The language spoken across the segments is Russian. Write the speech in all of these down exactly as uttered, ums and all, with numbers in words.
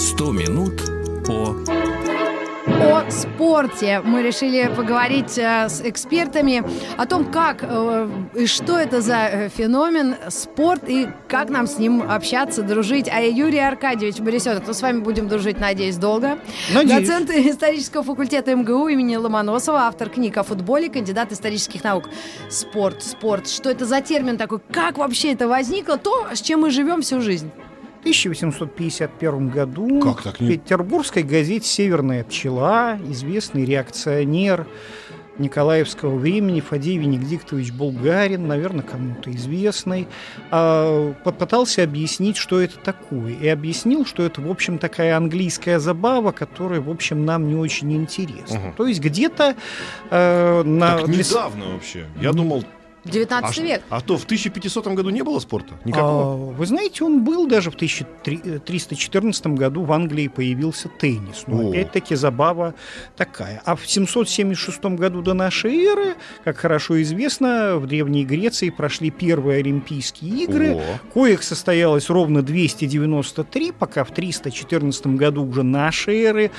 Сто минут по... О спорте мы решили поговорить а, с экспертами о том, как э, и что это за феномен спорт и как нам с ним общаться, дружить. А Юрий Аркадьевич Борисенок, мы с вами будем дружить, надеюсь, долго. Надеюсь. Доцент исторического факультета МГУ имени Ломоносова, автор книг о футболе, кандидат исторических наук. Спорт, спорт. Что это за термин такой? Как вообще это возникло? То, с чем мы живем всю жизнь. В тысяча восемьсот пятьдесят первом году в петербургской газете «Северная пчела» известный реакционер николаевского времени Фаддей Венедиктович Булгарин, наверное, кому-то известный, попытался объяснить, что это такое. И объяснил, что это, в общем, такая английская забава, которая, в общем, нам не очень интересна. Угу. То есть где-то... Э, на... Так недавно вообще. Я думал... девятнадцатый век. А, а то в тысяча пятисотом году не было спорта? Никакого? А, вы знаете, он был даже в тысяча триста четырнадцатом году в Англии появился теннис. Но О. опять-таки забава такая. А в семьсот семьдесят шестом году до нашей эры, как хорошо известно, в Древней Греции прошли первые Олимпийские игры. О. Коих состоялось ровно двести девяносто три, пока в триста четырнадцатом году уже нашей эры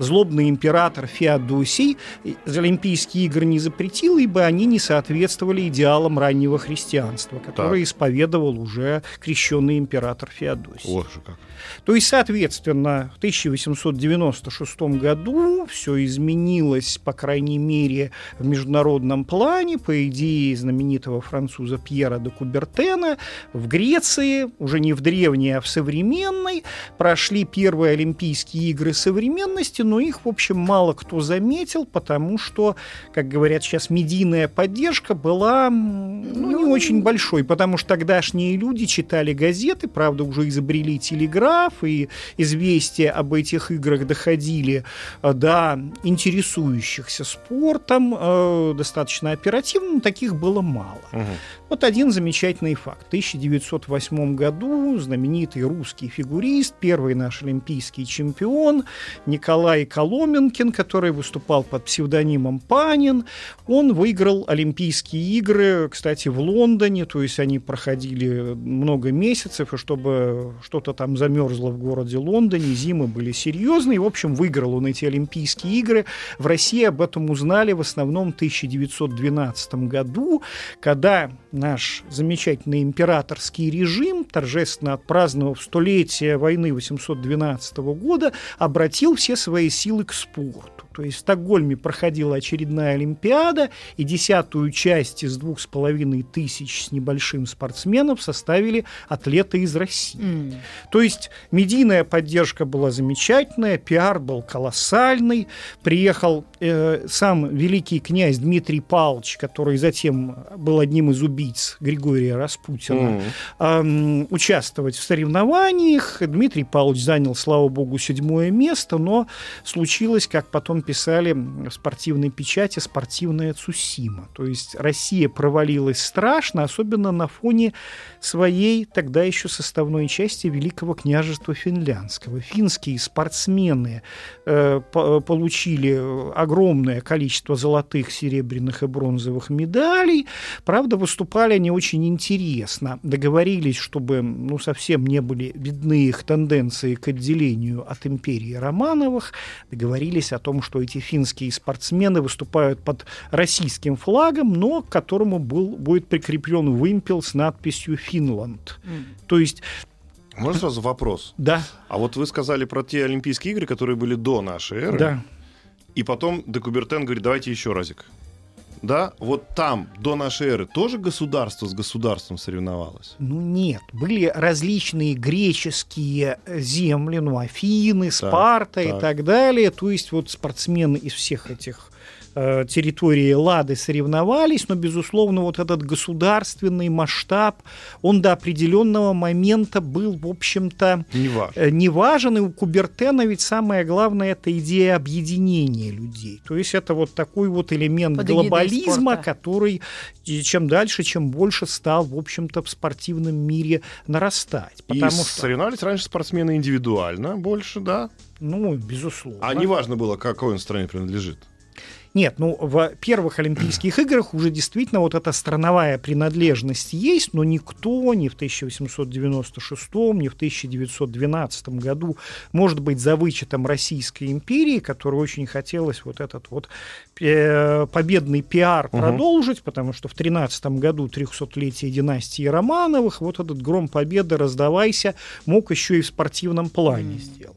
злобный император Феодосий Олимпийские игры не запретил, ибо они не соответствовали идеалам раннего христианства, которое исповедовал уже крещенный император Феодосий. Вот же как. То есть, соответственно, в тысяча восемьсот девяносто шестом году все изменилось, по крайней мере, в международном плане, по идее знаменитого француза Пьера де Кубертена. В Греции, уже не в древней, а в современной, прошли первые Олимпийские игры современности, но их, в общем, мало кто заметил, потому что, как говорят сейчас, медийная поддержка была ну, не очень большой, потому что тогдашние люди читали газеты, правда, уже изобрели телеграф, и известия об этих играх доходили до интересующихся спортом э, достаточно оперативно, но таких было мало. Угу. Вот один замечательный факт. В тысяча девятьсот восьмом году знаменитый русский фигурист, первый наш олимпийский чемпион Николай Коломенкин, который выступал под псевдонимом Панин, он выиграл Олимпийские игры. Игры, кстати, в Лондоне, то есть они проходили много месяцев, и чтобы что-то там замерзло в городе Лондоне, зимы были серьезные. В общем, выиграл он эти Олимпийские игры. В России об этом узнали в основном в тысяча девятьсот двенадцатом году, когда наш замечательный императорский режим, торжественно отпраздновав столетие войны восемьсот двенадцатого года, обратил все свои силы к спорту. То есть в Стокгольме проходила очередная Олимпиада, и десятую часть из двух с половиной тысяч с небольшим спортсменов составили атлеты из России. Mm. То есть медийная поддержка была замечательная, пиар был колоссальный. Приехал э, сам великий князь Дмитрий Павлович, который затем был одним из убийц Григория Распутина, mm. э, участвовать в соревнованиях. Дмитрий Павлович занял, слава богу, седьмое место, но случилось, как потом писали в спортивной печати, спортивная цусима. То есть Россия провалилась страшно, особенно на фоне своей тогда еще составной части Великого княжества Финляндского. Финские спортсмены э, по- получили огромное количество золотых, серебряных и бронзовых медалей. Правда, выступали они очень интересно. Договорились, чтобы ну, совсем не были видны их тенденции к отделению от империи Романовых. Договорились о том, что эти финские спортсмены выступают под российским флагом, но к которому был, будет прикреплен вымпел с надписью «Финланд». Mm. То есть... Можно сразу вопрос? Да. А вот вы сказали про те Олимпийские игры, которые были до нашей эры. Да. И потом де Кубертен говорит, давайте еще разик. Да, вот там до нашей эры тоже государство с государством соревновалось? Ну нет, были различные греческие земли, ну Афины, Спарта так, и так. так далее. То есть вот спортсмены из всех этих территории Лады соревновались, но, безусловно, вот этот государственный масштаб, он до определенного момента был, в общем-то, не важен. Не важен. И у Кубертена ведь самое главное — это идея объединения людей. То есть это вот такой вот элемент под глобализма, который чем дальше, чем больше стал, в общем-то, в спортивном мире нарастать. Потому и что... соревновались раньше спортсмены индивидуально больше, да? Ну, безусловно. А неважно было, какой он стране принадлежит? Нет, ну, в первых Олимпийских играх уже действительно вот эта страновая принадлежность есть, но никто ни в тысяча восемьсот девяносто шестом, ни в тысяча девятьсот двенадцатом году, может быть, за вычетом Российской империи, которой очень хотелось вот этот вот победный пиар угу. продолжить, потому что в тринадцатом году трехсотлетие династии Романовых, вот этот гром победы «Раздавайся» мог еще и в спортивном плане сделать.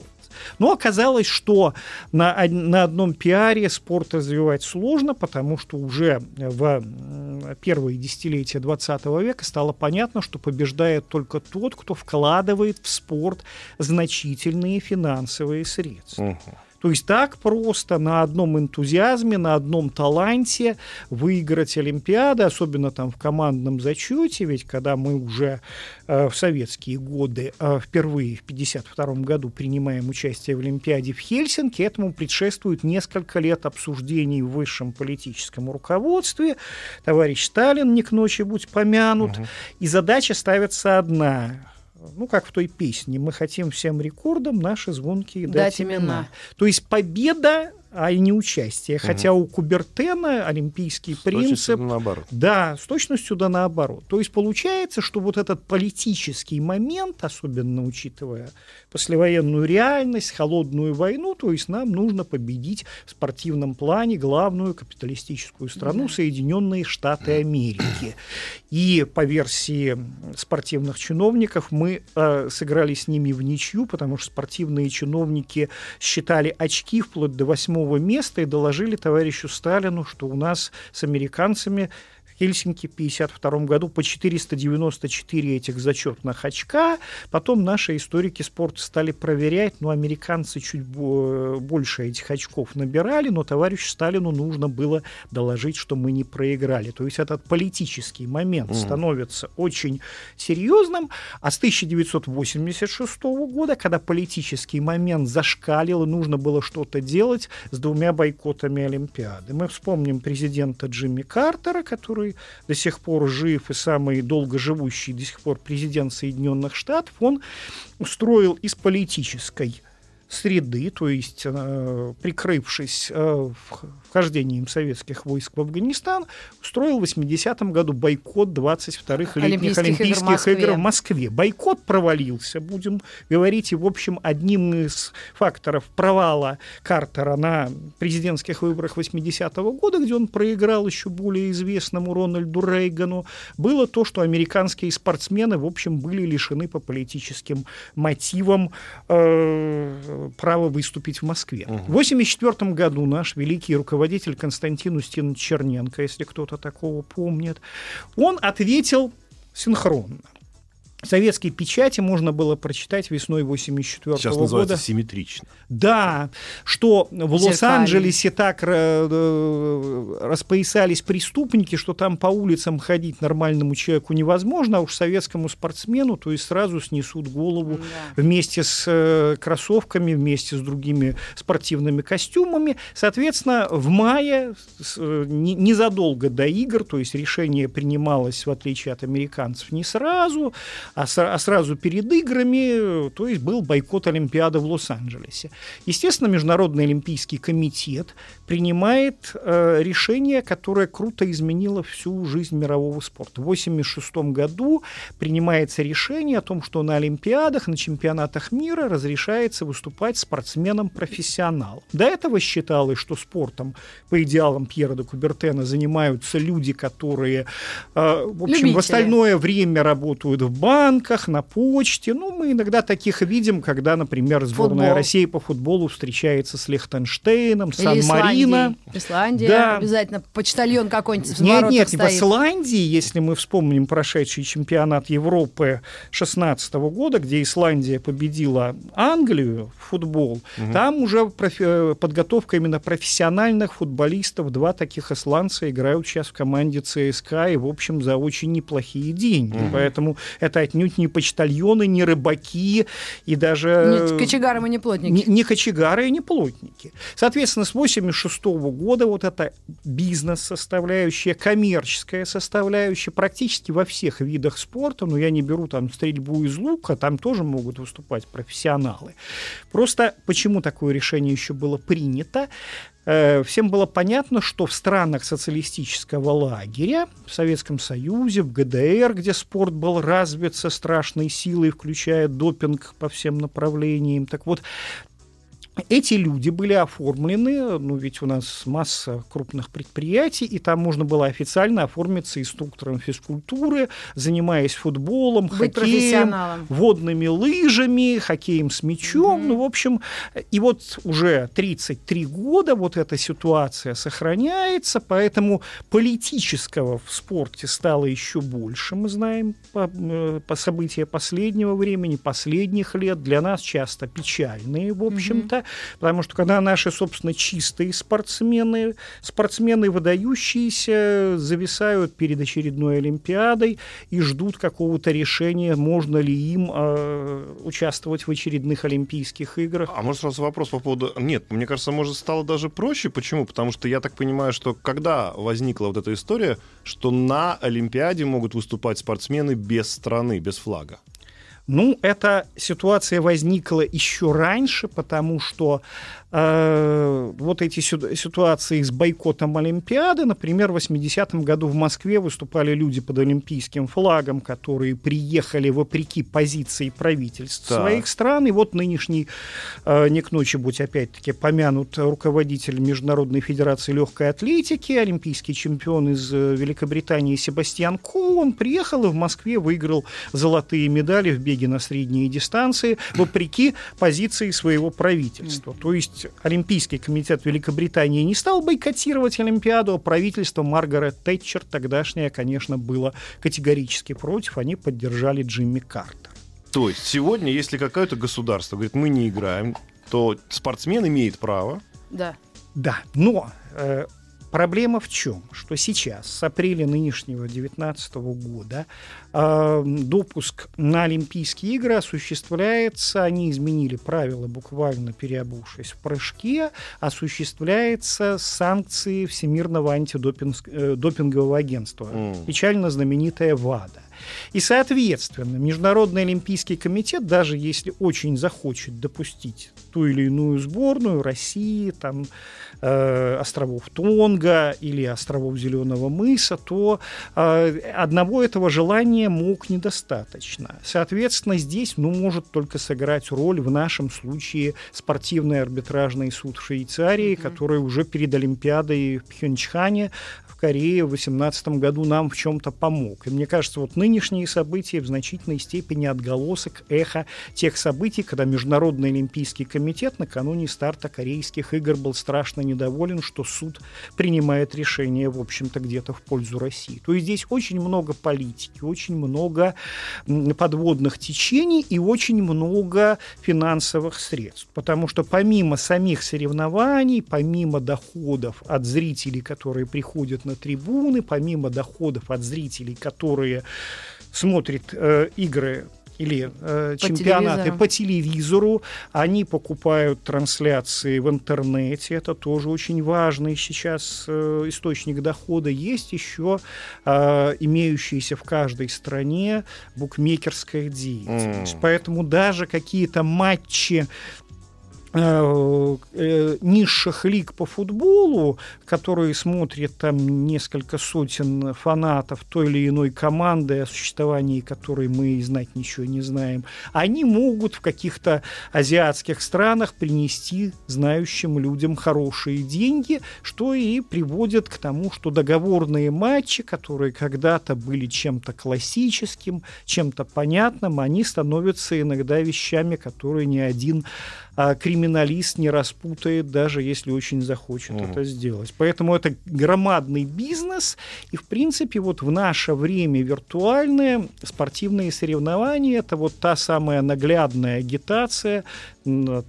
Но оказалось, что на, на одном пиаре спорт развивать сложно, потому что уже в первые десятилетия двадцатого века стало понятно, что побеждает только тот, кто вкладывает в спорт значительные финансовые средства. Угу. То есть так просто на одном энтузиазме, на одном таланте выиграть Олимпиады, особенно там в командном зачете, ведь когда мы уже э, в советские годы э, впервые в пятьдесят втором году принимаем участие в Олимпиаде в Хельсинки, этому предшествует несколько лет обсуждений в высшем политическом руководстве. Товарищ Сталин не к ночи будь помянут. Угу. И задача ставится одна. Ну, как в той песне, мы хотим всем рекордам наши звонкие дать, дать имена. имена. То есть победа, а и не участие. Угу. Хотя у Кубертена олимпийский с принцип... Наоборот. Да, с точностью да наоборот. То есть получается, что вот этот политический момент, особенно учитывая послевоенную реальность, холодную войну, то есть нам нужно победить в спортивном плане главную капиталистическую страну, да. Соединенные Штаты Америки. И по версии спортивных чиновников мы э, сыграли с ними в ничью, потому что спортивные чиновники считали очки вплоть до восьмого места и доложили товарищу Сталину, что у нас с американцами в Хельсинки в тысяча девятьсот пятьдесят втором году по четыреста девяносто четыре этих зачетных очка. Потом наши историки спорта стали проверять, но американцы чуть больше этих очков набирали, но товарищу Сталину нужно было доложить, что мы не проиграли. То есть этот политический момент mm. становится очень серьезным, а с тысяча девятьсот восемьдесят шестого года, когда политический момент зашкалил и нужно было что-то делать с двумя бойкотами Олимпиады. Мы вспомним президента Джимми Картера, который до сих пор жив и самый долгоживущий до сих пор президент Соединенных Штатов, он устроил из политической среды, то есть э, прикрывшись э, вхождением советских войск в Афганистан, устроил в восьмидесятом году бойкот двадцать вторых летних Олимпийских игр в Москве. Бойкот провалился, будем говорить, и, в общем, одним из факторов провала Картера на президентских выборах восьмидесятого года, где он проиграл еще более известному Рональду Рейгану, было то, что американские спортсмены, в общем, были лишены по политическим мотивам э, право выступить в Москве. Угу. В восемьдесят четвёртом году наш великий руководитель Константин Устинович Черненко, если кто-то такого помнит, он ответил синхронно. В советской печати можно было прочитать весной восемьдесят четвёртого сейчас года. Сейчас называется симметрично. Да, что в Лос-Анджелесе так распоясались преступники, что там по улицам ходить нормальному человеку невозможно, а уж советскому спортсмену, то есть сразу снесут голову да. вместе с кроссовками, вместе с другими спортивными костюмами. Соответственно, в мае, незадолго до игр, то есть решение принималось, в отличие от американцев, не сразу, а сразу перед играми, то есть был бойкот Олимпиады в Лос-Анджелесе. Естественно, Международный Олимпийский комитет принимает э, решение, которое круто изменило всю жизнь мирового спорта. В восемьдесят шестом году принимается решение о том, что на Олимпиадах, на чемпионатах мира разрешается выступать спортсменам-профессионалам. До этого считалось, что спортом по идеалам Пьера де Кубертена занимаются люди, которые э, в общем, в остальное время работают в банке, банках, на почте. Ну, мы иногда таких видим, когда, например, сборная Футбол. России по футболу встречается с Лихтенштейном, Сан-Марино. Исландия. Да. Обязательно почтальон какой-нибудь в воротах Нет, нет, стоит. В Исландии, если мы вспомним прошедший чемпионат Европы шестнадцатого года, где Исландия победила Англию в футбол, угу. там уже профи- подготовка именно профессиональных футболистов. Два таких исландца играют сейчас в команде ЦСКА и, в общем, за очень неплохие деньги. Угу. Поэтому это отнюдь не почтальоны, не рыбаки и даже... Не кочегары и не плотники. Не, не кочегары и не плотники. Соответственно, с восемьдесят шестого года вот эта бизнес-составляющая, коммерческая составляющая практически во всех видах спорта, но я не беру там стрельбу из лука, там тоже могут выступать профессионалы. Просто почему такое решение еще было принято? Всем было понятно, что в странах социалистического лагеря, в Советском Союзе, в ГДР, где спорт был развит со страшной силой, включая допинг по всем направлениям, так вот, эти люди были оформлены, ну ведь у нас масса крупных предприятий, и там можно было официально оформиться инструктором физкультуры, занимаясь футболом, Быть хоккеем, водными лыжами, хоккеем с мячом, mm-hmm. ну в общем, и вот уже тридцать три года вот эта ситуация сохраняется, поэтому политического в спорте стало еще больше, мы знаем по, по события последнего времени, последних лет, для нас часто печальные, в общем-то, mm-hmm. потому что когда наши, собственно, чистые спортсмены, спортсмены выдающиеся, зависают перед очередной Олимпиадой и ждут какого-то решения, можно ли им э, участвовать в очередных Олимпийских играх. А может сразу вопрос по поводу... Нет, мне кажется, может, стало даже проще. Почему? Потому что я так понимаю, что когда возникла вот эта история, что на Олимпиаде могут выступать спортсмены без страны, без флага. Ну, эта ситуация возникла еще раньше, потому что э, вот эти ситуации с бойкотом Олимпиады, например, в восьмидесятом году в Москве выступали люди под олимпийским флагом, которые приехали вопреки позиции правительств так. своих стран, и вот нынешний, э, не к ночи будь опять-таки помянут руководитель Международной Федерации Легкой Атлетики, олимпийский чемпион из Великобритании Себастьян Ку, он приехал и в Москве выиграл золотые медали в беге на средние дистанции, вопреки позиции своего правительства. То есть Олимпийский комитет Великобритании не стал бойкотировать Олимпиаду, а правительство Маргарет Тэтчер тогдашнее, конечно, было категорически против. Они поддержали Джимми Картера. То есть сегодня, если какое-то государство говорит, мы не играем, то спортсмен имеет право? Да. Да, но... Э- Проблема в чем? Что сейчас, с апреля нынешнего две тысячи девятнадцатого года, э, допуск на Олимпийские игры осуществляется, они изменили правила, буквально переобувшись в прыжке, осуществляется санкции Всемирного антидопингового агентства, mm. печально знаменитая ВАДА. И, соответственно, Международный Олимпийский комитет, даже если очень захочет допустить ту или иную сборную России, там, э, островов Тонга или островов Зеленого мыса, то э, одного этого желания мог недостаточно. Соответственно, здесь ну, может только сыграть роль в нашем случае спортивный арбитражный суд Швейцарии, mm-hmm. который уже перед Олимпиадой в Пхенчхане в Корее в две тысячи восемнадцатом году нам в чем-то помог. И мне кажется, вот нынешние события в значительной степени отголосок, эхо тех событий, когда Международный Олимпийский комитет накануне старта Корейских игр был страшно недоволен, что суд принимает решение, в общем-то, где-то в пользу России. То есть здесь очень много политики, очень много подводных течений и очень много финансовых средств. Потому что помимо самих соревнований, помимо доходов от зрителей, которые приходят на трибуны, помимо доходов от зрителей, которые смотрит э, игры или э, по чемпионаты телевизору. По телевизору, они покупают трансляции в интернете, это тоже очень важный сейчас э, источник дохода. Есть еще э, имеющаяся в каждой стране букмекерская деятельность. Mm. Поэтому даже какие-то матчи низших лиг по футболу, которые смотрят там несколько сотен фанатов той или иной команды, о существовании которой мы и знать ничего не знаем, они могут в каких-то азиатских странах принести знающим людям хорошие деньги, что и приводит к тому, что договорные матчи, которые когда-то были чем-то классическим, чем-то понятным, они становятся иногда вещами, которые ни один а криминалист не распутает, даже если очень захочет угу. это сделать. Поэтому это громадный бизнес, и, в принципе, вот в наше время виртуальные спортивные соревнования — это вот та самая наглядная агитация,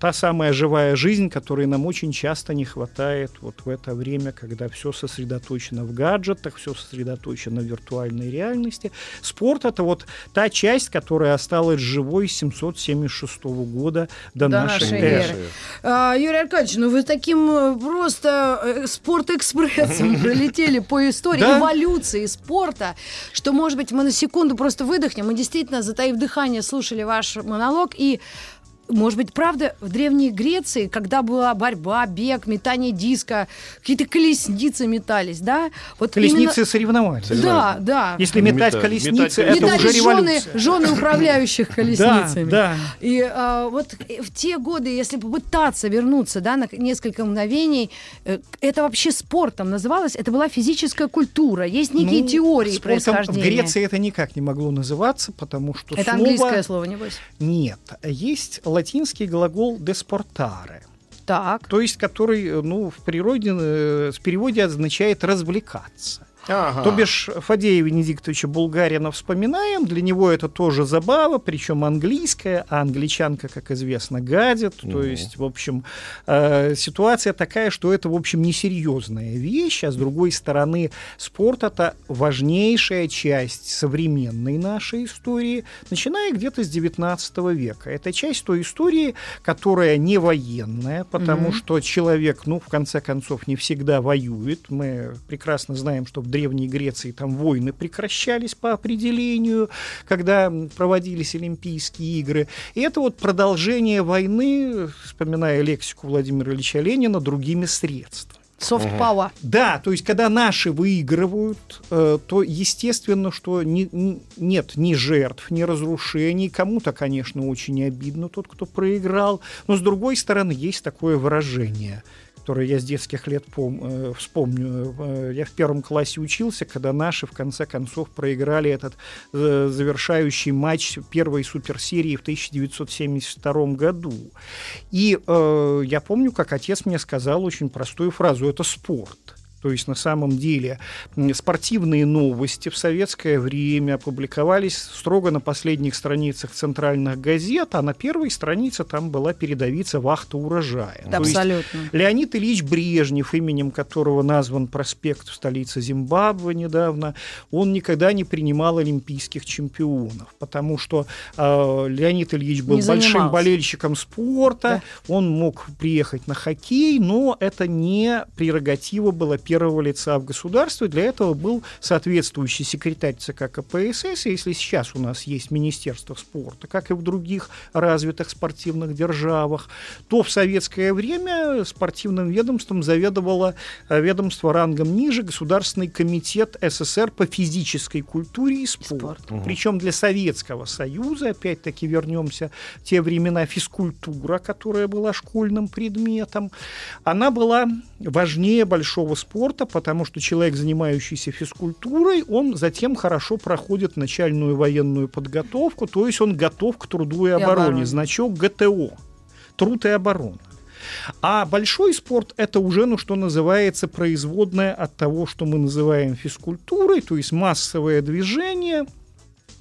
та самая живая жизнь, которой нам очень часто не хватает вот в это время, когда все сосредоточено в гаджетах, все сосредоточено в виртуальной реальности. Спорт — это вот та часть, которая осталась живой с семьсот семьдесят шестого года до да. нашей Юрий Аркадьевич, ну вы таким просто спорт-экспрессом пролетели по истории эволюции спорта, что, может быть, мы на секунду просто выдохнем. Мы действительно, затаив дыхание, слушали ваш монолог. И, может быть, правда, в Древней Греции, когда была борьба, бег, метание диска, какие-то колесницы метались, да? Вот колесницы именно... соревновались. Да, да. Если метать, метать колесницы, метать, это уже революция. Метали жены управляющих колесницами. Да, да. И а, вот в те годы, если попытаться вернуться, да, на несколько мгновений, это вообще спортом называлось, это была физическая культура, есть некие ну, теории происхождения. В Греции это никак не могло называться, потому что это слово... английское слово, небось? Нет, есть... латинский глагол «деспортаре», так. то есть который ну, в природе, в переводе означает «развлекаться». Ага. То бишь Фаддея Венедиктовича Булгарина вспоминаем, для него это тоже забава, причем английская, а англичанка, как известно, гадит, mm-hmm. то есть, в общем, э, ситуация такая, что это, в общем, несерьезная вещь, а с другой стороны, спорт — это важнейшая часть современной нашей истории, начиная где-то с девятнадцатого века. Это часть той истории, которая не военная, потому mm-hmm. что человек, ну, в конце концов, не всегда воюет, мы прекрасно знаем, что в В Древней Греции там войны прекращались по определению, когда проводились Олимпийские игры. И это вот продолжение войны, вспоминая лексику Владимира Ильича Ленина, другими средствами. Софт-пауэр. Да, то есть, когда наши выигрывают, э, то, естественно, что не, не, нет ни жертв, ни разрушений. Кому-то, конечно, очень обидно тот, кто проиграл. Но, с другой стороны, есть такое выражение, которые я с детских лет пом- вспомню. Я в первом классе учился, когда наши, в конце концов, проиграли этот э, завершающий матч первой суперсерии в тысяча девятьсот семьдесят втором году. И э, я помню, как отец мне сказал очень простую фразу: «Это спорт». То есть, на самом деле, спортивные новости в советское время опубликовались строго на последних страницах центральных газет, а на первой странице там была передовица «Вахта урожая». Да, абсолютно. Есть, Леонид Ильич Брежнев, именем которого назван проспект в столице Зимбабве недавно, он никогда не принимал олимпийских чемпионов, потому что э, Леонид Ильич был большим болельщиком спорта, да. он мог приехать на хоккей, но это не прерогатива была первой первого лица в государстве. Для этого был соответствующий секретарь ЦК КПСС. И если сейчас у нас есть Министерство спорта, как и в других развитых спортивных державах, то в советское время спортивным ведомством заведовало ведомство рангом ниже — Государственный комитет СССР по физической культуре и спорту. Спорт. Причем для Советского Союза, опять-таки вернемся в те времена, физкультура, которая была школьным предметом, она была важнее большого спорта, потому что человек, занимающийся физкультурой, он затем хорошо проходит начальную военную подготовку, то есть он готов к труду и, и обороне. обороне. Значок ГТО. Труд и оборона. А большой спорт – это уже, ну, что называется, производное от того, что мы называем физкультурой, то есть массовое движение.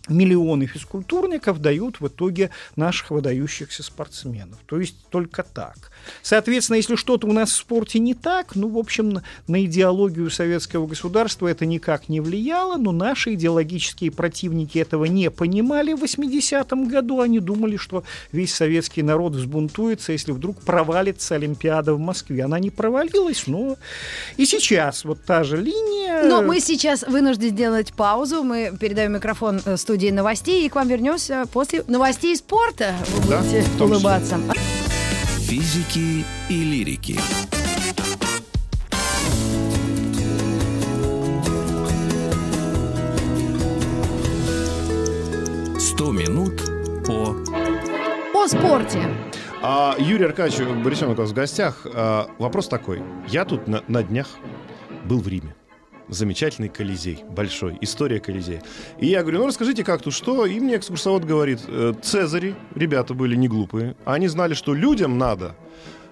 Миллионы физкультурников дают в итоге наших выдающихся спортсменов. То есть только так. Соответственно, если что-то у нас в спорте не так, ну, в общем, на идеологию советского государства это никак не влияло, но наши идеологические противники этого не понимали в восьмидесятом году. Они думали, что весь советский народ взбунтуется, если вдруг провалится Олимпиада в Москве. Она не провалилась, но и сейчас вот та же линия. Но мы сейчас вынуждены делать паузу. Мы передаем микрофон студии день новостей, и к вам вернемся после новостей спорта. Вы да, будете улыбаться. Физики и лирики. Сто минут по... О спорте. А, Юрий Аркадьевич Борисенок у нас в гостях. А, вопрос такой. Я тут на, на днях был в Риме. Замечательный Колизей, большой, история Колизея. И я говорю, ну расскажите как-то, что? И мне экскурсовод говорит, Цезари, ребята были не глупые, они знали, что людям надо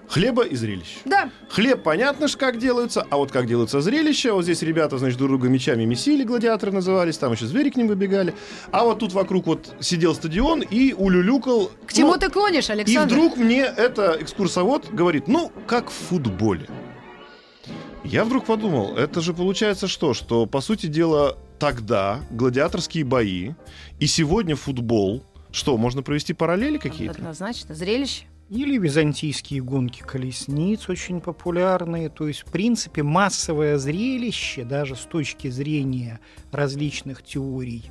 хлеба и зрелищ. Да. Хлеб, понятно же, как делается, а вот как делаются зрелища, вот здесь ребята, значит, друг друга мечами месили, гладиаторы назывались, там еще звери к ним выбегали, а вот тут вокруг вот сидел стадион и улюлюкал. К чему ну, ты клонишь, Александр? И вдруг мне это экскурсовод говорит, ну, как в футболе. Я вдруг подумал, это же получается что? Что, по сути дела, тогда гладиаторские бои и сегодня футбол. Что, можно провести параллели какие-то? Однозначно, зрелище. Или византийские гонки колесниц очень популярные. То есть, в принципе, массовое зрелище, даже с точки зрения различных теорий,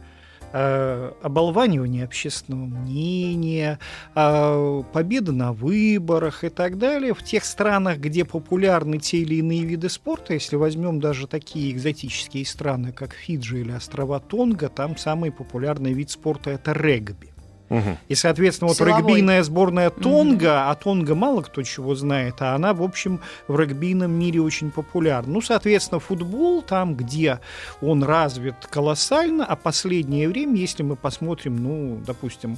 оболванивание общественного мнения, победа на выборах и так далее. В тех странах, где популярны те или иные виды спорта, если возьмем даже такие экзотические страны, как Фиджи или острова Тонга, там самый популярный вид спорта – это регби. Угу. И, соответственно, вот Силовой. Регбийная сборная Тонга, угу. а Тонга мало кто чего знает, а она, в общем, в регбийном мире очень популярна. Ну, соответственно, футбол там, где он развит колоссально, а последнее время, если мы посмотрим, ну, допустим,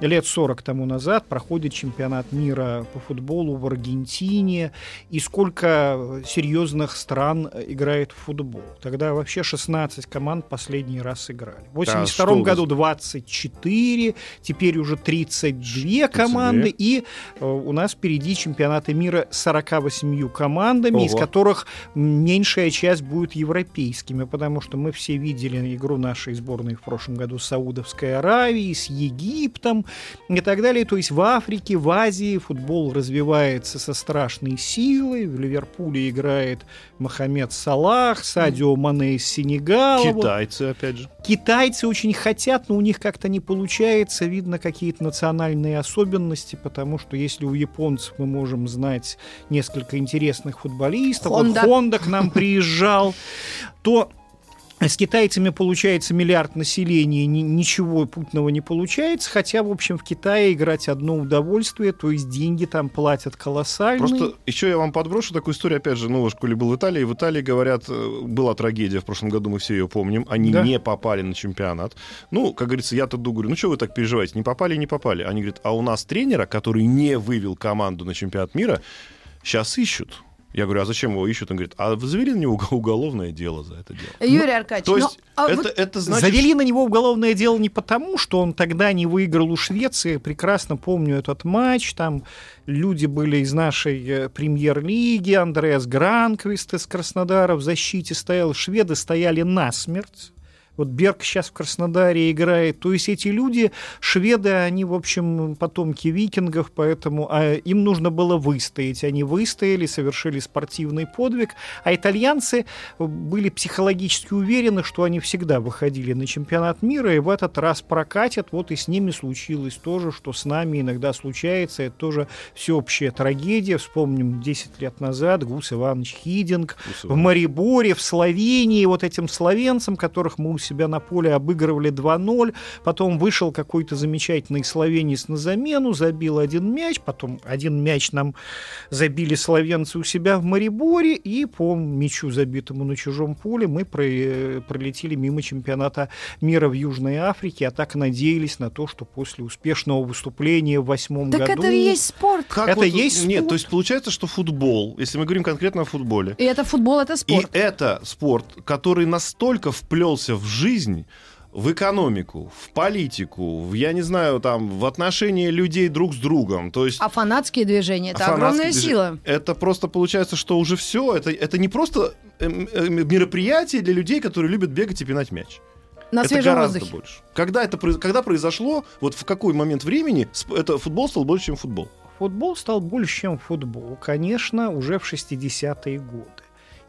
лет сорок тому назад проходит чемпионат мира по футболу в Аргентине, и сколько серьезных стран играет в футбол. Тогда вообще шестнадцать команд последний раз играли. В восемьдесят втором году двадцать четыре, теперь уже тридцать две команды, и э, у нас впереди чемпионаты мира с сорок восемью командами, Ого. Из которых меньшая часть будет европейскими, потому что мы все видели игру нашей сборной в прошлом году с Саудовской Аравией, с Египтом и так далее. То есть в Африке, в Азии футбол развивается со страшной силой. В Ливерпуле играет Мохамед Салах, Садио Мане из Сенегала. Китайцы, опять же. Китайцы очень хотят, но у них как-то не получается. Видно какие-то национальные особенности, потому что если у японцев мы можем знать несколько интересных футболистов, Хонда. Вот Хонда к нам приезжал, то с китайцами получается миллиард населения, ничего путного не получается, хотя, в общем, в Китае играть одно удовольствие, то есть деньги там платят колоссальные. Просто еще я вам подброшу такую историю, опять же, ну, в школе был в Италии, в Италии, говорят, была трагедия, в прошлом году мы все ее помним, они да. не попали на чемпионат. Ну, как говорится, я-то говорю, ну, что вы так переживаете, не попали и не попали. Они говорят, а у нас тренера, который не вывел команду на чемпионат мира, сейчас ищут. Я говорю, а зачем его ищут? Он говорит, а завели на него уголовное дело за это дело. Юрий Аркадьевич, ну, то есть ну, а это, вот это значит... Завели на него уголовное дело не потому, что он тогда не выиграл у Швеции. Прекрасно помню этот матч. Там люди были из нашей премьер-лиги. Андреас Гранквист из Краснодара в защите стоял. Шведы стояли насмерть. Вот Берг сейчас в Краснодаре играет. То есть эти люди, шведы, они, в общем, потомки викингов, поэтому а им нужно было выстоять. Они выстояли, совершили спортивный подвиг. А итальянцы были психологически уверены, что они всегда выходили на чемпионат мира и в этот раз прокатят. Вот и с ними случилось то же, что с нами иногда случается. Это тоже всеобщая трагедия. Вспомним десять лет назад Гус Иванович Хидинг Гус Иванович. в Мариборе, в Словении. Вот этим словенцам, которых мы усилили, себя на поле обыгрывали два ноль, потом вышел какой-то замечательный словенец на замену, забил один мяч, потом один мяч нам забили словенцы у себя в Мариборе, и по мячу, забитому на чужом поле, мы пролетели мимо чемпионата мира в Южной Африке, а так надеялись на то, что после успешного выступления в восьмом году... Так это и есть спорт! Как это вот... есть спорт? Нет, то есть получается, что футбол, если мы говорим конкретно о футболе... И это футбол, это спорт. И это спорт, который настолько вплелся в жизнь, в экономику, в политику, в, я не знаю, там, в отношении людей друг с другом. То есть... А фанатские движения — это а огромная движ... сила. Это просто получается, что уже все. Это, это не просто мероприятие для людей, которые любят бегать и пинать мяч. На это свежем гораздо воздухе. Больше. Когда, это, когда произошло, вот в какой момент времени это футбол стал больше, чем футбол? Футбол стал больше, чем футбол, конечно, уже в шестидесятые годы.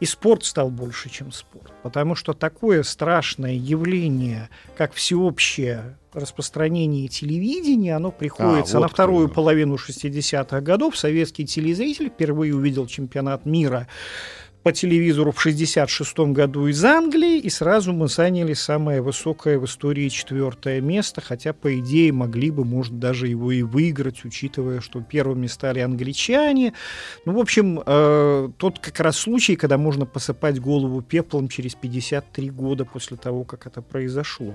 И спорт стал больше, чем спорт. Потому что такое страшное явление, как всеобщее распространение телевидения, оно приходится а, вот на вторую кто-то. половину шестидесятых годов. Советский телезритель впервые увидел чемпионат мира по телевизору в шестьдесят шестом году из Англии, и сразу мы заняли самое высокое в истории четвертое место, хотя, по идее, могли бы, может, даже его и выиграть, учитывая, что первыми стали англичане. Ну, в общем, э, тот как раз случай, когда можно посыпать голову пеплом через пятьдесят три года после того, как это произошло.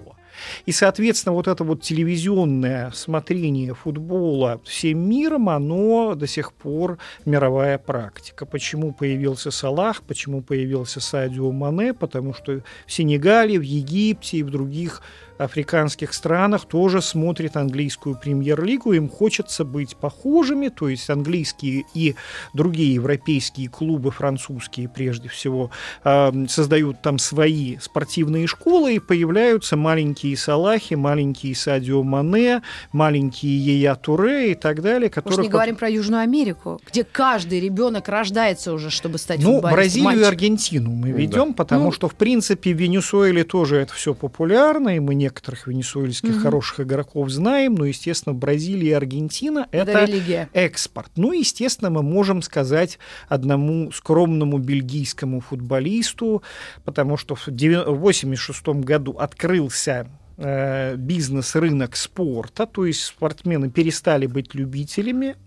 И, соответственно, вот это вот телевизионное смотрение футбола всем миром, оно до сих пор мировая практика. Почему появился Салах, почему появился Садио Мане? Потому что в Сенегале, в Египте и в других африканских странах тоже смотрят английскую премьер-лигу, им хочется быть похожими, то есть английские и другие европейские клубы, французские прежде всего, создают там свои спортивные школы, и появляются маленькие Салахи, маленькие Садио Мане, маленькие Ея Туре и так далее. Которых... Мы не говорим про Южную Америку, где каждый ребенок рождается уже, чтобы стать ну, футболистом. Ну, Бразилию мальчик. И Аргентину мы ведем, да. потому ну... что, в принципе, в Венесуэле тоже это все популярно, и мы некоторых венесуэльских угу. хороших игроков знаем, но, естественно, Бразилия и Аргентина — это религия. Экспорт. Ну, естественно, мы можем сказать одному скромному бельгийскому футболисту, потому что в восемьдесят шестом году открылся э, бизнес-рынок спорта, то есть спортсмены перестали быть любителями.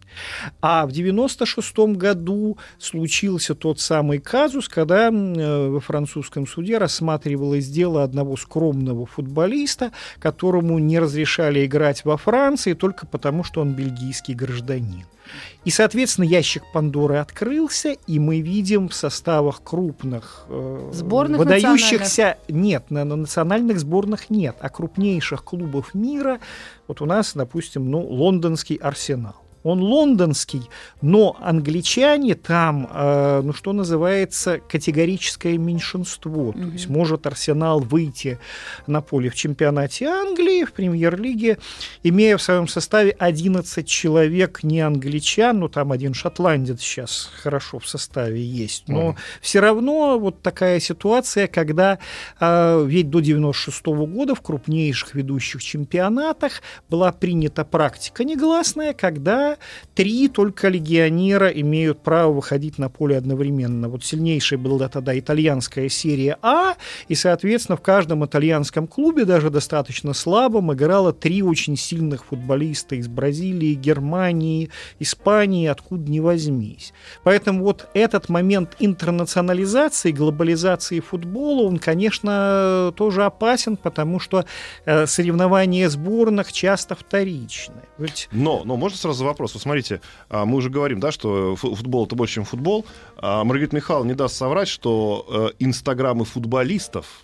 А в девяносто шестом году случился тот самый казус, когда во французском суде рассматривалось дело одного скромного футболиста, которому не разрешали играть во Франции только потому, что он бельгийский гражданин. И, соответственно, ящик Пандоры открылся, и мы видим в составах крупных э, сборных выдающихся... Нет, на, на национальных сборных нет, а крупнейших клубов мира. Вот у нас, допустим, ну, лондонский Арсенал. Он лондонский, но англичане там, э, ну что называется, категорическое меньшинство. Mm-hmm. То есть может Арсенал выйти на поле в чемпионате Англии, в премьер-лиге, имея в своем составе одиннадцать человек не англичан, ну там один шотландец сейчас хорошо в составе есть. Но mm-hmm. все равно вот такая ситуация, когда э, ведь до девяносто шестого года в крупнейших ведущих чемпионатах была принята практика негласная, когда три только легионера имеют право выходить на поле одновременно. Вот сильнейшей была тогда итальянская серия А, и, соответственно, в каждом итальянском клубе, даже достаточно слабом, играло три очень сильных футболиста из Бразилии, Германии, Испании, откуда ни возьмись. Поэтому вот этот момент интернационализации, глобализации футбола, он, конечно, тоже опасен, потому что соревнования сборных часто вторичны. Ведь... Но, но можно сразу вопрос? Вопрос. Вот смотрите, мы уже говорим, да, что футбол — это больше, чем футбол. Маргарита Михайловна не даст соврать, что инстаграмы футболистов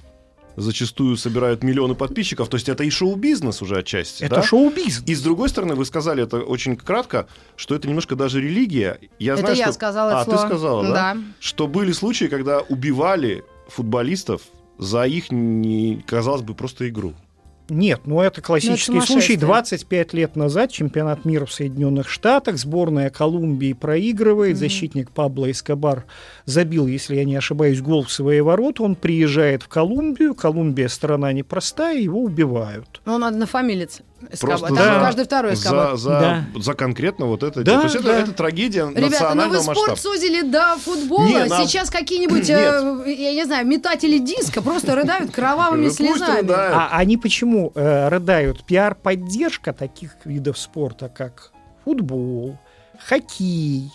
зачастую собирают миллионы подписчиков. То есть это и шоу-бизнес уже отчасти. Это да? шоу-бизнес. И с другой стороны, вы сказали это очень кратко, что это немножко даже религия. Я это знаю, я что... сказала. А, слово. Ты сказала, да? да? Что были случаи, когда убивали футболистов за их, казалось бы, просто игру. Нет, ну это классический это случай. двадцать пять лет назад чемпионат мира в Соединенных Штатах, сборная Колумбии проигрывает, mm-hmm. защитник Пабло Эскобар забил, если я не ошибаюсь, гол в свои ворота, он приезжает в Колумбию, Колумбия страна непростая, его убивают. Но он однофамилец. Просто там да, каждый второй за, за, да. за конкретно вот это. Да, то есть да. это, это трагедия Ребята, национального масштаба. Ребята, ну вы спорт масштаба. сузили до футбола. Не, Сейчас нам... какие-нибудь, э, я не знаю, метатели диска просто рыдают кровавыми слезами. А они почему э, рыдают? Пиар-поддержка таких видов спорта, как футбол, хоккей,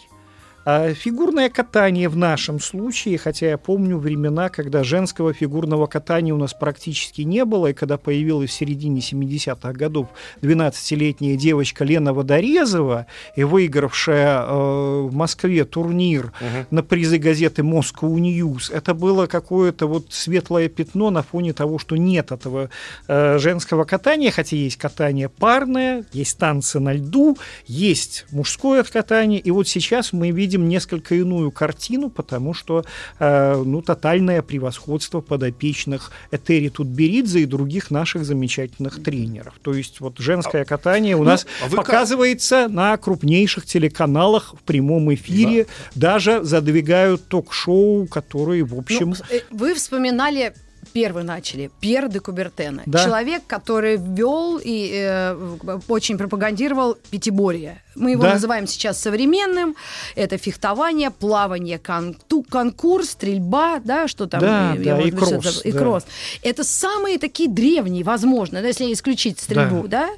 фигурное катание в нашем случае, хотя я помню времена, когда женского фигурного катания у нас практически не было, и когда появилась в середине семидесятых годов двенадцатилетняя девочка Лена Водорезова, и выигравшая э, в Москве турнир uh-huh. на призы газеты Moscow News, это было какое-то вот светлое пятно на фоне того, что нет этого э, женского катания, хотя есть катание парное, есть танцы на льду, есть мужское катание, и вот сейчас мы видим видим несколько иную картину, потому что э, ну, тотальное превосходство подопечных Этери Тутберидзе и других наших замечательных тренеров. То есть вот женское катание у ну, нас а показывается как? на крупнейших телеканалах в прямом эфире. Да. Даже задвигают ток-шоу, которые, в общем... Ну, вы вспоминали... Первый начали. Пьер де Кубертена. Да. Человек, который ввел и э, очень пропагандировал пятиборье. Мы его да. называем сейчас современным. Это фехтование, плавание, конту, конкурс, стрельба, да, что там? Да, и, да, и, и кросс. Это, и да. кросс. Это самые такие древние, возможно, если исключить стрельбу, да? да?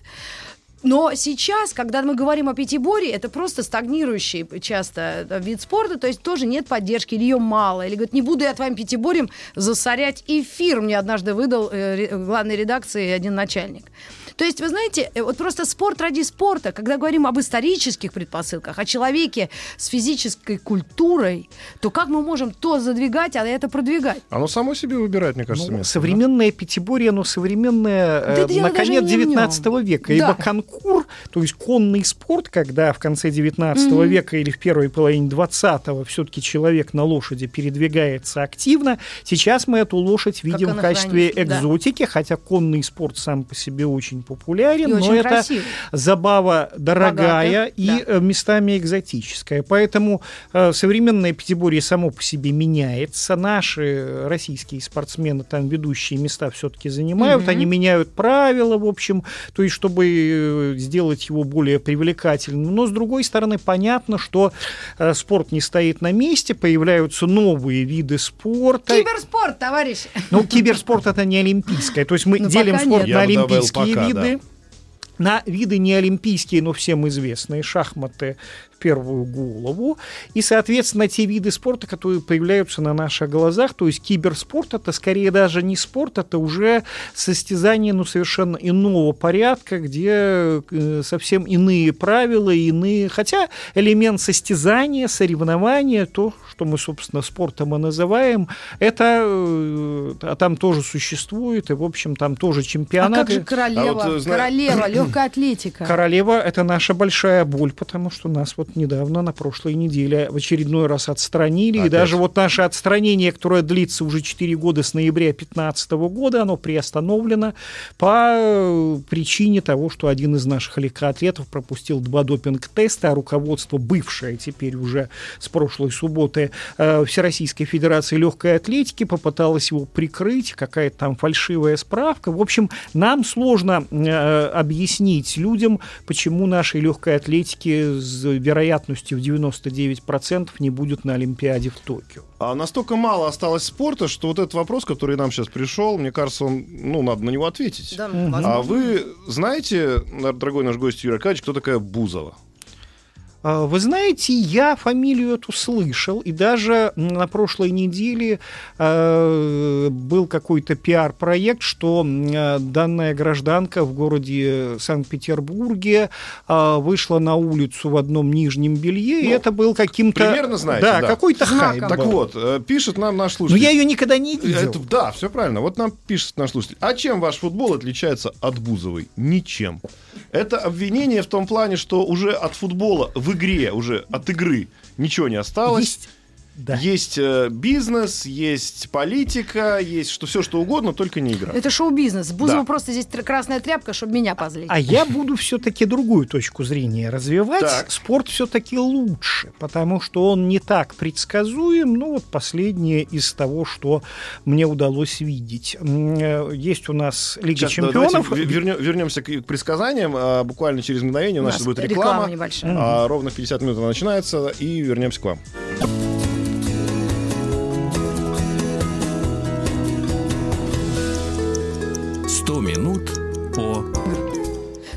Но сейчас, когда мы говорим о пятиборье, это просто стагнирующий часто вид спорта, то есть тоже нет поддержки, или ее мало, или говорит, не буду я твоим пятиборьем засорять эфир, мне однажды выдал э, главной редакции один начальник. То есть, вы знаете, вот просто спорт ради спорта, когда говорим об исторических предпосылках, о человеке с физической культурой, то как мы можем то задвигать, а это продвигать? Оно само себе выбирает, мне кажется, ну, место. Современное да? пятиборье, оно современное да, на конец девятнадцатого века, да. ибо конкур, то есть конный спорт, когда в конце девятнадцатого mm-hmm. века или в первой половине двадцатого все-таки человек на лошади передвигается активно, сейчас мы эту лошадь видим в качестве хранит, экзотики, да. хотя конный спорт сам по себе очень популярен, но это красивый. забава дорогая Богатых, и да. местами экзотическая. Поэтому э, современное пятиборье само по себе меняется. Наши российские спортсмены там ведущие места все-таки занимают. Угу. Они меняют правила, в общем, то есть, чтобы сделать его более привлекательным. Но, с другой стороны, понятно, что э, спорт не стоит на месте, появляются новые виды спорта. Киберспорт, товарищи! Ну, киберспорт — это не олимпийское. То есть мы ну, делим спорт нет. на олимпийские виды. Да. На виды не олимпийские, но всем известные, шахматы в первую голову, и, соответственно, те виды спорта, которые появляются на наших глазах, то есть киберспорт — это скорее даже не спорт, это уже состязание ну, совершенно иного порядка, где э, совсем иные правила, иные, хотя элемент состязания, соревнования, то, что мы, собственно, спортом и называем, это э, там тоже существует, и, в общем, там тоже чемпионаты. А как же королева, а вот, королева, легкая атлетика? Королева — это наша большая боль, потому что нас вот недавно, на прошлой неделе, в очередной раз отстранили. Опять. И даже вот наше отстранение, которое длится уже четыре года с ноября две тысячи пятнадцатого года, оно приостановлено по причине того, что один из наших легкоатлетов пропустил два допинг-теста, а руководство, бывшее теперь уже с прошлой субботы, Всероссийской Федерации Легкой Атлетики, попыталось его прикрыть, какая-то там фальшивая справка. В общем, нам сложно объяснить людям, почему нашей легкой атлетики с вероятностью в девяносто девять процентов не будет на Олимпиаде в Токио. А настолько мало осталось спорта, что вот этот вопрос, который нам сейчас пришел, мне кажется, он, ну, надо на него ответить. Да, а вы знаете, дорогой наш гость Юрий Аркадьевич, кто такая Бузова? Вы знаете, я фамилию эту слышал, и даже на прошлой неделе э, был какой-то пиар-проект, что данная гражданка в городе Санкт-Петербурге э, вышла на улицу в одном нижнем белье, ну, и это был каким-то... Примерно знаете, да. да. какой-то хайп. Так вот, пишет нам наш слушатель. Но я ее никогда не видел. Это, да, все правильно. Вот нам пишет наш слушатель. А чем ваш футбол отличается от Бузовой? Ничем. Это обвинение в том плане, что уже от футбола в игре, уже от игры ничего не осталось. Есть, да. есть э, бизнес, есть политика, есть что, все что угодно, только не игра. Это шоу-бизнес. Бузова да. просто здесь красная тряпка, чтобы меня позлить. А я буду все-таки другую точку зрения развивать. Так. Спорт все-таки лучше, потому что он не так предсказуем. Ну вот последнее из того, что мне удалось видеть. Есть у нас Лига сейчас, Чемпионов. Вернемся к предсказаниям. Буквально через мгновение у нас, у нас будет реклама. реклама небольшая. А, ровно в пятьдесят минут она начинается, и вернемся к вам.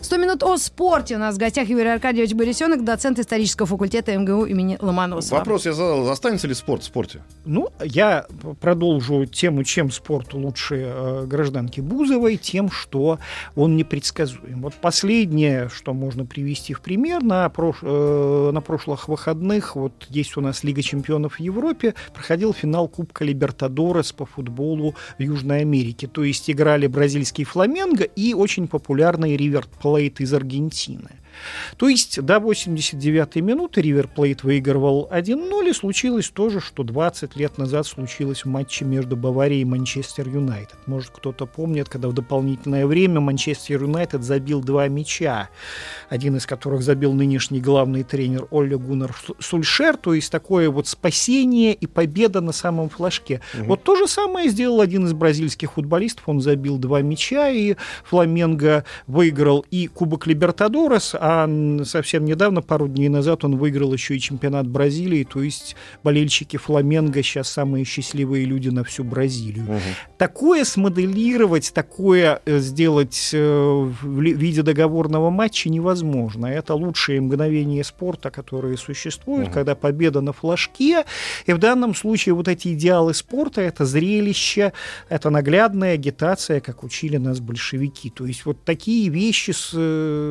сто минут о спорте. У нас в гостях Юрий Аркадьевич Борисенок, доцент исторического факультета МГУ имени Ломоносова. Вопрос я задал. Останется ли спорт в спорте? Ну, я продолжу тему, чем спорт лучше э, гражданки Бузовой, тем, что он непредсказуем. Вот последнее, что можно привести в пример, на, прош... э, на прошлых выходных, вот есть у нас Лига чемпионов в Европе, проходил финал Кубка Либертадорес по футболу в Южной Америке. То есть играли бразильский Фламенго и очень популярный Ривер Плейт из Аргентины. То есть до восемьдесят девятой минуты Ривер Плейт выигрывал один ноль, и случилось то же, что двадцать лет назад случилось в матче между Баварией и Манчестер Юнайтед. Может, кто-то помнит, когда в дополнительное время Манчестер Юнайтед забил два мяча, один из которых забил нынешний главный тренер Олле Гуннар Сульшер, то есть такое вот спасение и победа на самом флажке. Угу. Вот то же самое сделал один из бразильских футболистов, он забил два мяча, и Фламенго выиграл и Кубок Либертадорес, а совсем недавно, пару дней назад, он выиграл еще и чемпионат Бразилии, то есть болельщики Фламенго сейчас самые счастливые люди на всю Бразилию. Угу. Такое смоделировать, такое сделать в виде договорного матча невозможно. Это лучшие мгновения спорта, которые существуют, угу. когда победа на флажке, и в данном случае вот эти идеалы спорта, это зрелище, это наглядная агитация, как учили нас большевики. То есть вот такие вещи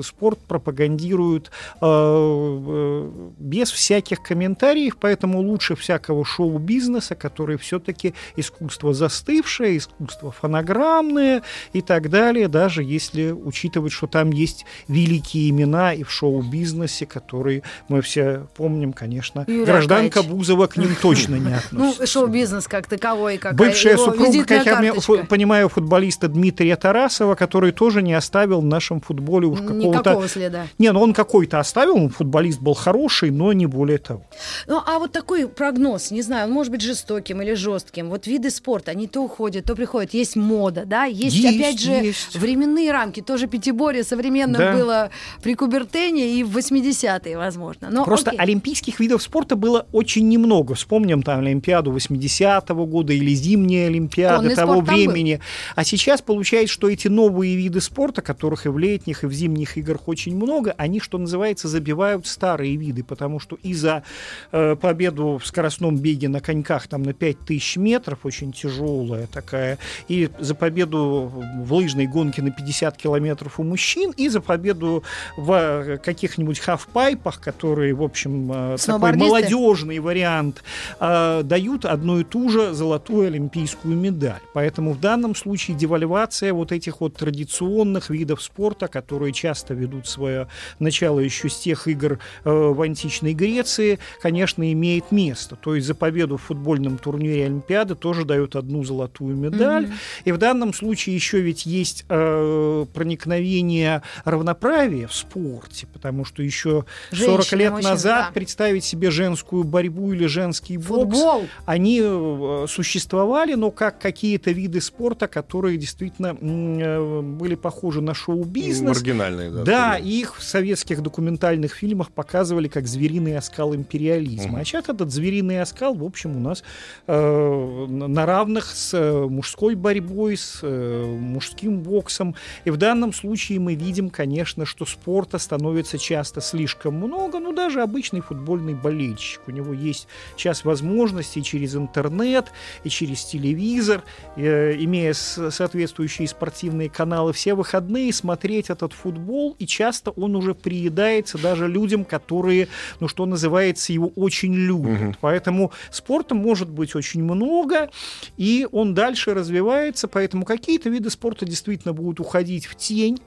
спорт пропагандирует э, без всяких комментариев, поэтому лучше всякого шоу-бизнеса, который все-таки искусство застывшее, искусство фонограммное и так далее, даже если учитывать, что там есть великие имена и в шоу-бизнесе, которые мы все помним, конечно. Юрий Гражданка Аркадьевич. Бузова к ним точно не относится. Ну, шоу-бизнес как таковой. Как бывшая супруга, как я фу- понимаю, футболиста Дмитрия Тарасова, который тоже не оставил в нашем футболе уж какого-то... Никакого следа. Не, ну он какой-то оставил, он футболист был хороший, но не более того. Ну, а вот такой прогноз, не знаю, он может быть жестоким или жестким. Вот виды спорта, они то уходят, то приходят. Есть мода, да? Есть, есть опять же, есть. Временные рамки. Тоже пятиборье современно да. было при Кубертене и в восьмидесятые, возможно. Но, просто окей. олимпийских видов спорта было очень немного. Вспомним там Олимпиаду восьмидесятого года или зимние Олимпиады того времени. А сейчас получается, что эти новые виды спорта, которых и в летних, и в зимних играх очень много, они, что называется, забивают старые виды, потому что и за э, победу в скоростном беге на коньках там, на пять тысяч метров, очень тяжелая такая, и за победу в лыжной гонке на пятьдесят километров у мужчин, и за победу в каких-нибудь хафпайпах, которые, в общем, э, такой молодежный вариант, э, дают одну и ту же золотую олимпийскую медаль. Поэтому в данном случае девальвация вот этих вот традиционных видов спорта, которые часто ведут свое начало еще с тех игр э, в античной Греции, конечно, имеет место. То есть за победу в футбольном турнире Олимпиады тоже дают одну золотую медаль. Mm-hmm. И в данном случае еще ведь есть э, проникновение равноправия в спорте, потому что еще сорок лет назад да. представить себе женскую борьбу или женский бокс, футбол. Они э, существовали, но как какие-то виды спорта, которые действительно э, были похожи на шоу-бизнес. Маргинальные, да. Да, их в советских документальных фильмах показывали как звериный оскал империализма. Угу. А сейчас этот звериный оскал, в общем, у нас э, на равных с э, мужской борьбой, с э, мужским боксом. И в данном случае мы видим, конечно, что спорта становится часто слишком много, но даже обычный футбольный болельщик. У него есть сейчас возможности через интернет и через телевизор, э, имея соответствующие спортивные каналы, все выходные смотреть этот футбол, и часто он уже приедается даже людям, которые, ну что называется, его очень любят. Угу. Поэтому спорта может быть очень много, и он дальше развивается, поэтому какие-то виды спорта действительно будут уходить в тень.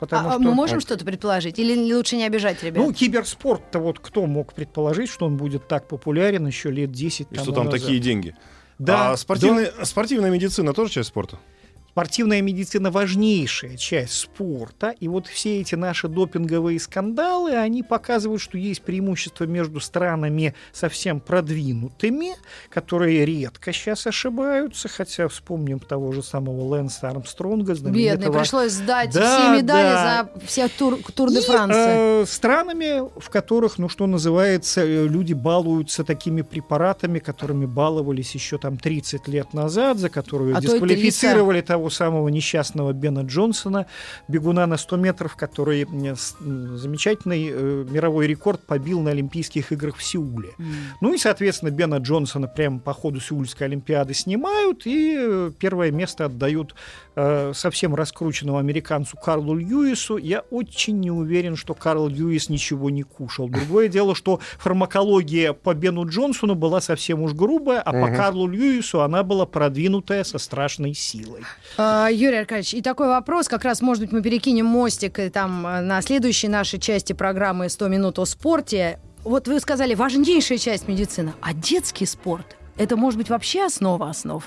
А что... мы можем что-то предположить? Или лучше не обижать ребят? Ну, киберспорт-то вот кто мог предположить, что он будет так популярен еще лет десять тому назад? И что там назад. Такие деньги? Да, а спортивная, да. спортивная медицина тоже часть спорта? Спортивная медицина – важнейшая часть спорта, и вот все эти наши допинговые скандалы, они показывают, что есть преимущество между странами совсем продвинутыми, которые редко сейчас ошибаются, хотя вспомним того же самого Лэнса Армстронга. Бедный, пришлось сдать да, все медали да. за все тур, тур де Франции. Э, странами, в которых, ну что называется, люди балуются такими препаратами, которыми баловались еще там тридцать лет назад, за которые а дисквалифицировали того, самого несчастного Бена Джонсона, бегуна на сто метров, который замечательный э, мировой рекорд побил на Олимпийских играх в Сеуле. Mm. Ну и, соответственно, Бена Джонсона прямо по ходу Сеульской Олимпиады снимают, и первое место отдают э, совсем раскрученному американцу Карлу Льюису. Я очень не уверен, что Карл Льюис ничего не кушал. Другое дело, что фармакология по Бену Джонсону была совсем уж грубая, а mm-hmm. по Карлу Льюису она была продвинутая со страшной силой. Юрий Аркадьевич, и такой вопрос, как раз, может быть, мы перекинем мостик там на следующей нашей части программы «сто минут о спорте». Вот вы сказали, важнейшая часть медицины, а детский спорт – это, может быть, вообще основа основ?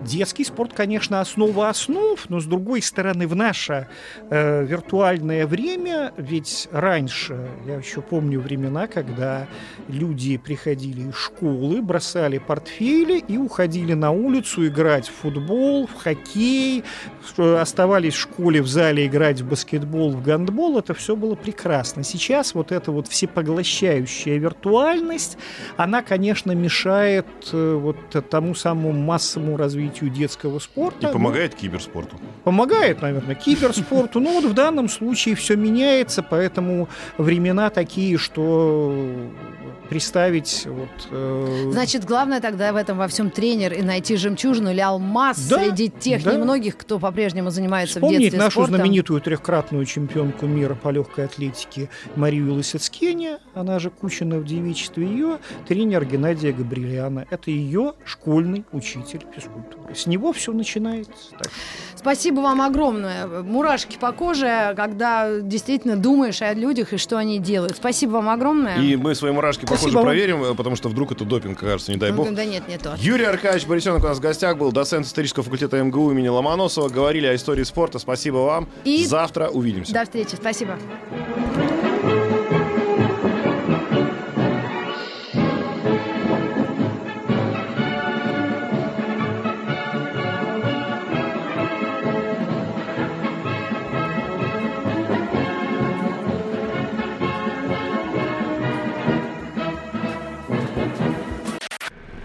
Детский спорт, конечно, основа основ, но, с другой стороны, в наше э, виртуальное время, ведь раньше, я еще помню времена, когда люди приходили из школы, бросали портфели и уходили на улицу играть в футбол, в хоккей, оставались в школе, в зале играть в баскетбол, в гандбол, это все было прекрасно. Сейчас вот эта вот всепоглощающая виртуальность, она, конечно, мешает э, вот тому самому массовому развитию детского спорта. И помогает ну, киберспорту. Помогает, наверное, киберспорту. Но вот в данном случае все меняется, поэтому времена такие, что представить... Вот, э... Значит, главное тогда в этом во всем тренер и найти жемчужину или алмаз да, среди тех да. немногих, кто по-прежнему занимается Вспомнить в детстве нашу спортом. Знаменитую трехкратную чемпионку мира по легкой атлетике Марию Лысецкене, она же Кучина в девичестве, ее тренер Геннадия Габриэляна. Это ее школьный учитель физкультуры. С него все начинается. Так. Спасибо вам огромное. Мурашки по коже, когда действительно думаешь о людях и что они делают. Спасибо вам огромное. И мы свои мурашки по коже проверим, потому что вдруг это допинг, кажется, не дай бог. Ну, да нет, не то. Юрий Аркадьевич Борисенок у нас в гостях был, доцент исторического факультета МГУ имени Ломоносова. Говорили о истории спорта. Спасибо вам. И завтра увидимся. До встречи. Спасибо.